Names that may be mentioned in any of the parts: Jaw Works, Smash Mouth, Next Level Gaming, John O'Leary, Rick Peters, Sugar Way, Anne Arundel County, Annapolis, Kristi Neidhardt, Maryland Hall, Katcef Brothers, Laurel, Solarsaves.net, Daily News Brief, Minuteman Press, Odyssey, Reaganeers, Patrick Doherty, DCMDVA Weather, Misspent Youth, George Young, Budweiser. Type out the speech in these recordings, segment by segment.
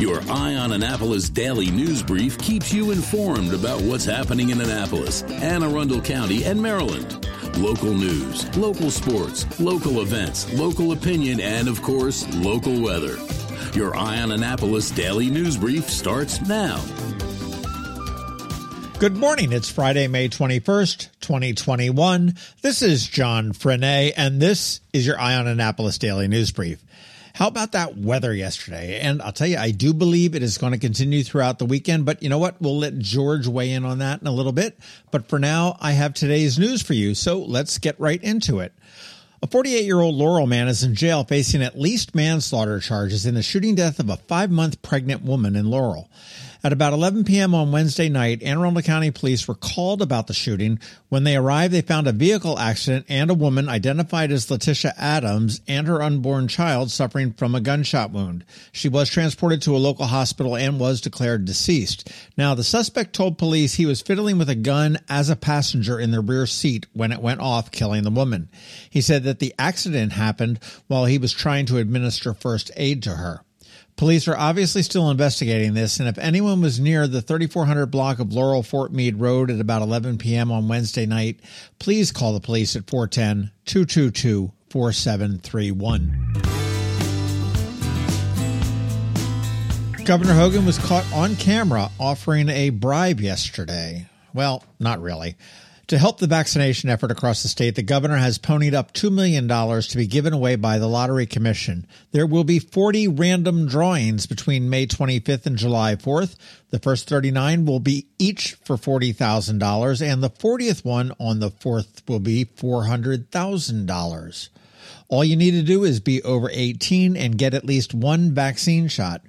Your Eye on Annapolis daily news brief keeps you informed about what's happening in Annapolis, Anne Arundel County, and Maryland. Local news, local sports, local events, local opinion, and, of course, local weather. Your Eye on Annapolis daily news brief starts now. Good morning. It's Friday, May 21st, 2021. This is John Frenay, and this is your Eye on Annapolis daily news brief. How about that weather yesterday? And I'll tell you, I do believe it is going to continue throughout the weekend. But you know what? We'll let George weigh in on that in a little bit. But for now, I have today's news for you. So let's get right into it. A 48-year-old Laurel man is in jail facing at least manslaughter charges in the shooting death of a 5-month pregnant woman in Laurel. At about 11 p.m. on Wednesday night, Anne Arundel County police were called about the shooting. When they arrived, they found a vehicle accident and a woman identified as Letitia Adams and her unborn child suffering from a gunshot wound. She was transported to a local hospital and was declared deceased. Now, the suspect told police he was fiddling with a gun as a passenger in the rear seat when it went off, killing the woman. He said that the accident happened while he was trying to administer first aid to her. Police are obviously still investigating this, and if anyone was near the 3400 block of Laurel Fort Meade Road at about 11 p.m. on Wednesday night, please call the police at 410-222-4731. Governor Hogan was caught on camera offering a bribe yesterday. Well, not really. To help the vaccination effort across the state, the governor has ponied up $2 million to be given away by the Lottery Commission. There will be 40 random drawings between May 25th and July 4th. The first 39 will be each for $40,000, and the 40th one on the 4th will be $400,000. All you need to do is be over 18 and get at least one vaccine shot.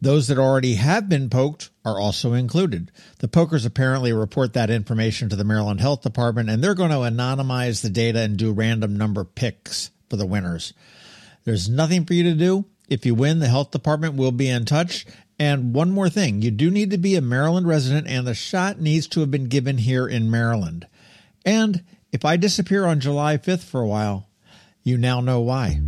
Those that already have been poked are also included. The pokers apparently report that information to the Maryland Health Department, and they're going to anonymize the data and do random number picks for the winners. There's nothing for you to do. If you win, the Health Department will be in touch. And one more thing, you do need to be a Maryland resident, and the shot needs to have been given here in Maryland. And if I disappear on July 5th for a while, you now know why.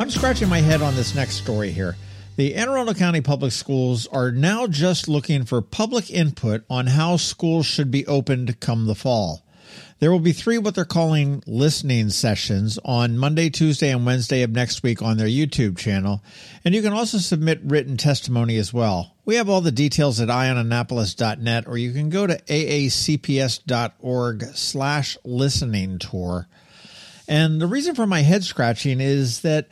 I'm scratching my head on this next story here. The Anne Arundel County Public Schools are now just looking for public input on how schools should be opened come the fall. There will be 3 what they're calling listening sessions on Monday, Tuesday, and Wednesday of next week on their YouTube channel. And you can also submit written testimony as well. We have all the details at IonAnnapolis.net, or you can go to aacps.org/listening tour. And the reason for my head scratching is that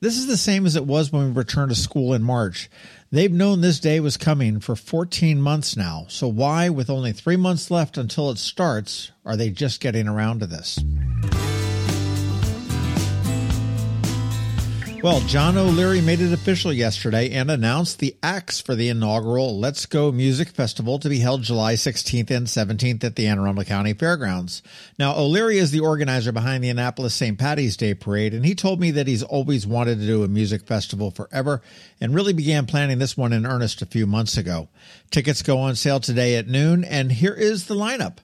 this is the same as it was when we returned to school in March. They've known this day was coming for 14 months now. So why, with only 3 months left until it starts, are they just getting around to this? Well, John O'Leary made it official yesterday and announced the acts for the inaugural Let's Go Music Festival to be held July 16th and 17th at the Anne Arundel County Fairgrounds. Now, O'Leary is the organizer behind the Annapolis St. Patty's Day Parade, and he told me that he's always wanted to do a music festival forever and really began planning this one in earnest a few months ago. Tickets go on sale today at noon, and here is the lineup.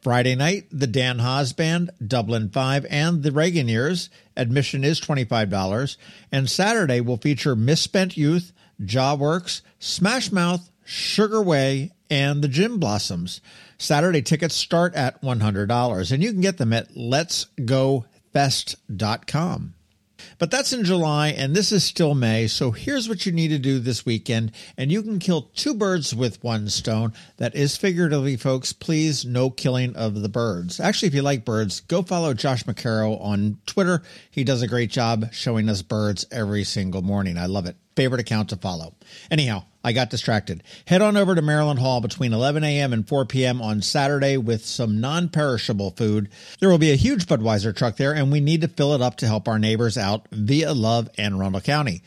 Friday night, the Dan Haas Band, Dublin Five, and the Reaganeers. Admission is $25. And Saturday will feature Misspent Youth, Jaw Works, Smash Mouth, Sugar Way, and the Gym Blossoms. Saturday tickets start at $100, and you can get them at letsgofest.com. But that's in July, and this is still May, so here's what you need to do this weekend, and you can kill 2 birds with 1 stone. That is figuratively, folks. Please, no killing of the birds. Actually, if you like birds, go follow Josh McCarrow on Twitter. He does a great job showing us birds every single morning. I love it. Favorite account to follow. Anyhow, I got distracted. Head on over to Maryland Hall between 11 a.m. and 4 p.m. on Saturday with some non-perishable food. There will be a huge Budweiser truck there, and we need to fill it up to help our neighbors out via Love and Arundel County.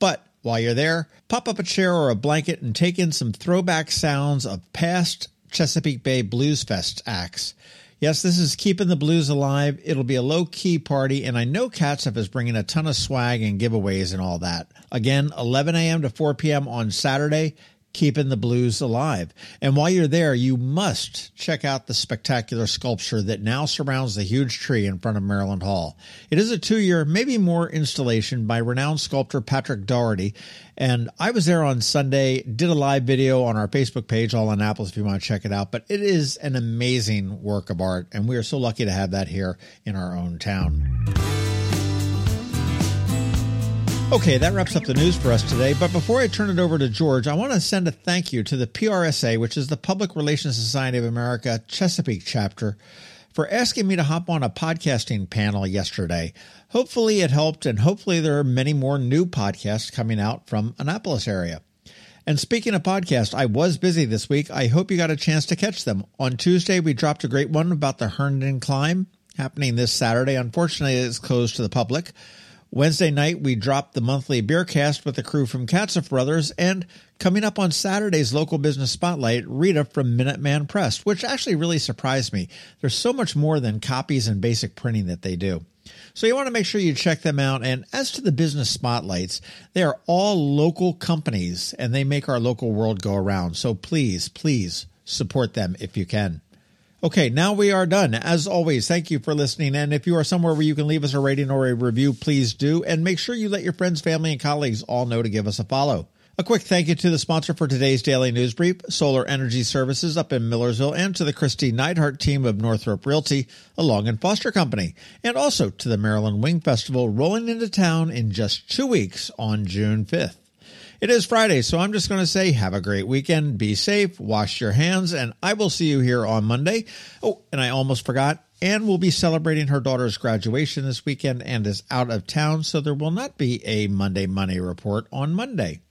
But while you're there, pop up a chair or a blanket and take in some throwback sounds of past Chesapeake Bay Blues Fest acts. Yes, this is Keepin' the Blues Alive. It'll be a low-key party, and I know Katcef is bringing a ton of swag and giveaways and all that. Again, 11 a.m. to 4 p.m. on Saturday. Keepin' the Blues Alive. And while you're there, you must check out the spectacular sculpture that now surrounds the huge tree in front of Maryland Hall. It is a 2-year, maybe more, installation by renowned sculptor Patrick Doherty. And I was there on Sunday, did a live video on our Facebook page, All Annapolis, if you want to check it out. But it is an amazing work of art, and we are so lucky to have that here in our own town. Okay, that wraps up the news for us today, but before I turn it over to George, I want to send a thank you to the PRSA, which is the Public Relations Society of America Chesapeake chapter, for asking me to hop on a podcasting panel yesterday. Hopefully it helped, and hopefully there are many more new podcasts coming out from Annapolis area. And speaking of podcasts, I was busy this week. I hope you got a chance to catch them. On Tuesday, we dropped a great one about the Herndon Climb, happening this Saturday. Unfortunately, it's closed to the public. Wednesday night, we dropped the monthly beer cast with the crew from Katcef Brothers. And coming up on Saturday's Local Business Spotlight, Rita from Minuteman Press, which actually really surprised me. There's so much more than copies and basic printing that they do. So you want to make sure you check them out. And as to the business spotlights, they are all local companies, and they make our local world go around. So please, please support them if you can. Okay, now we are done. As always, thank you for listening. And if you are somewhere where you can leave us a rating or a review, please do. And make sure you let your friends, family, and colleagues all know to give us a follow. A quick thank you to the sponsor for today's Daily News Brief, Solar Energy Services up in Millersville, and to the Kristi Neidhardt team of Northrop Realty, a Long & Foster company, and also to the Maryland Wing Festival rolling into town in just 2 weeks on June 5th. It is Friday, so I'm just going to say have a great weekend, be safe, wash your hands, and I will see you here on Monday. Oh, and I almost forgot, Anne will be celebrating her daughter's graduation this weekend and is out of town, so there will not be a Monday Money report on Monday.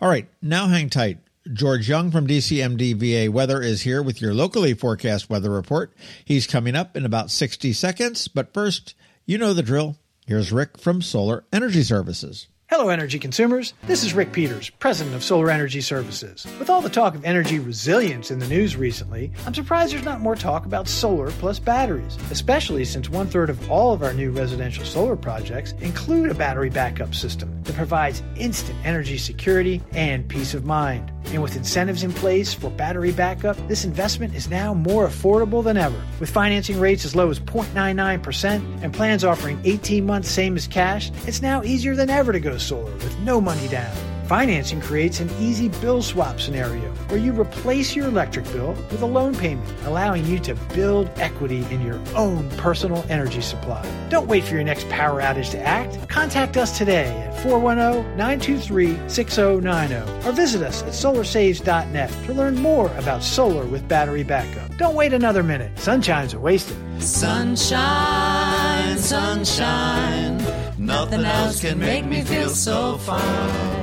All right, now hang tight. George Young from DCMDVA Weather is here with your locally forecast weather report. He's coming up in about 60 seconds, but first, you know the drill. Here's Rick from Solar Energy Services. Hello, energy consumers. This is Rick Peters, president of Solar Energy Services. With all the talk of energy resilience in the news recently, I'm surprised there's not more talk about solar plus batteries, especially since 1/3 of all of our new residential solar projects include a battery backup system that provides instant energy security and peace of mind. And with incentives in place for battery backup, this investment is now more affordable than ever. With financing rates as low as 0.99% and plans offering 18 months same as cash, it's now easier than ever to go solar with no money down. Financing creates an easy bill swap scenario where you replace your electric bill with a loan payment, allowing you to build equity in your own personal energy supply. Don't wait for your next power outage to act. Contact us today at 410-923-6090 or visit us at solarsaves.net to learn more about solar with battery backup. Don't wait another minute. Sunshine's a wasted. Sunshine, sunshine, nothing else can make me feel so fine.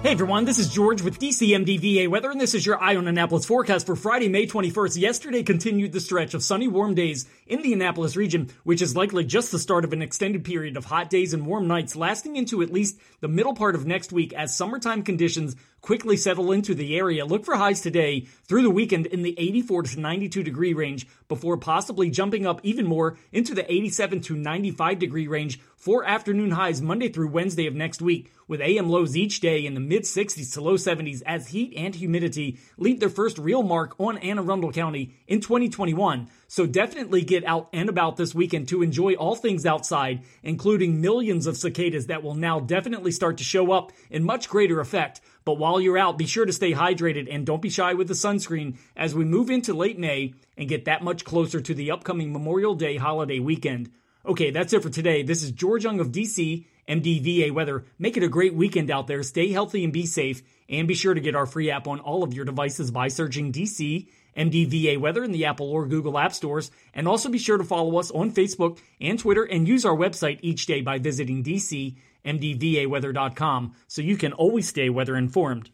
Hey everyone, this is George with DCMDVA Weather, and this is your Eye on Annapolis forecast for Friday, May 21st. Yesterday continued the stretch of sunny, warm days in the Annapolis region, which is likely just the start of an extended period of hot days and warm nights lasting into at least the middle part of next week as summertime conditions quickly settle into the area. Look for highs today through the weekend in the 84 to 92 degree range before possibly jumping up even more into the 87 to 95 degree range for afternoon highs Monday through Wednesday of next week, with AM lows each day in the mid-60s to low 70s as heat and humidity leave their first real mark on Anne Arundel County in 2021. So definitely get out and about this weekend to enjoy all things outside, including millions of cicadas that will now definitely start to show up in much greater effect. But while you're out, be sure to stay hydrated and don't be shy with the sunscreen as we move into late May and get that much closer to the upcoming Memorial Day holiday weekend. Okay, that's it for today. This is George Young of DC MDVA Weather. Make it a great weekend out there. Stay healthy and be safe. And be sure to get our free app on all of your devices by searching DC MDVA Weather in the Apple or Google App Stores. And also be sure to follow us on Facebook and Twitter and use our website each day by visiting DCMDVAweather.com so you can always stay weather informed.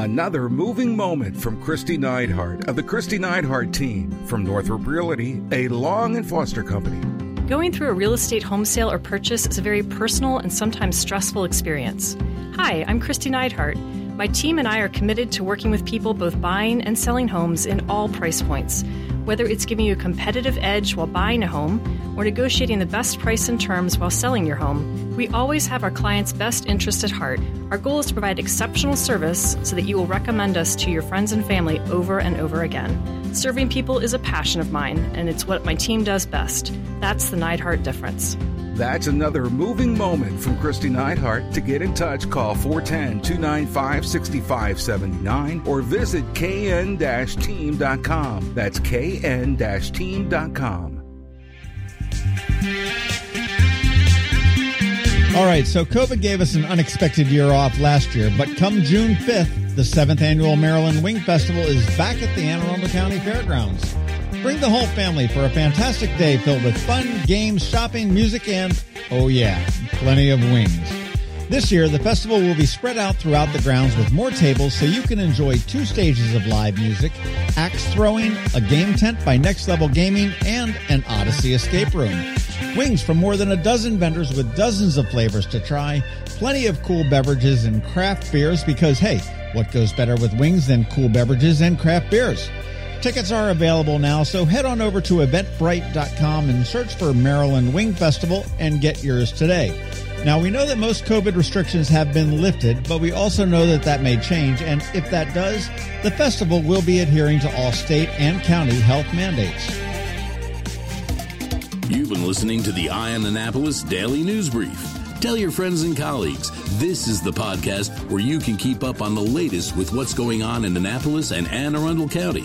Another moving moment from Kristi Neidhardt of the Kristi Neidhardt team from Northrop Realty, a Long and Foster company. Going through a real estate home sale or purchase is a very personal and sometimes stressful experience. Hi, I'm Kristi Neidhardt. My team and I are committed to working with people both buying and selling homes in all price points, whether it's giving you a competitive edge while buying a home or negotiating the best price and terms while selling your home. We always have our clients' best interest at heart. Our goal is to provide exceptional service so that you will recommend us to your friends and family over and over again. Serving people is a passion of mine, and it's what my team does best. That's the Neidhardt difference. That's another moving moment from Kristi Neidhardt. To get in touch, call 410-295-6579 or visit kn-team.com. That's kn-team.com. All right, so COVID gave us an unexpected year off last year, but come June 5th, the 7th Annual Maryland Wing Festival is back at the Anne Arundel County Fairgrounds. Bring the whole family for a fantastic day filled with fun, games, shopping, music, and, oh yeah, plenty of wings. This year, the festival will be spread out throughout the grounds with more tables so you can enjoy 2 stages of live music, axe throwing, a game tent by Next Level Gaming, and an Odyssey escape room. Wings from more than a dozen vendors with dozens of flavors to try, plenty of cool beverages and craft beers because, hey, what goes better with wings than cool beverages and craft beers? Tickets are available now, so head on over to eventbrite.com and search for Maryland Wing Festival and get yours today. Now, we know that most COVID restrictions have been lifted, but we also know that that may change, and if that does, the festival will be adhering to all state and county health mandates. You've been listening to the Eye on Annapolis Daily News Brief. Tell your friends and colleagues, this is the podcast where you can keep up on the latest with what's going on in Annapolis and Anne Arundel County.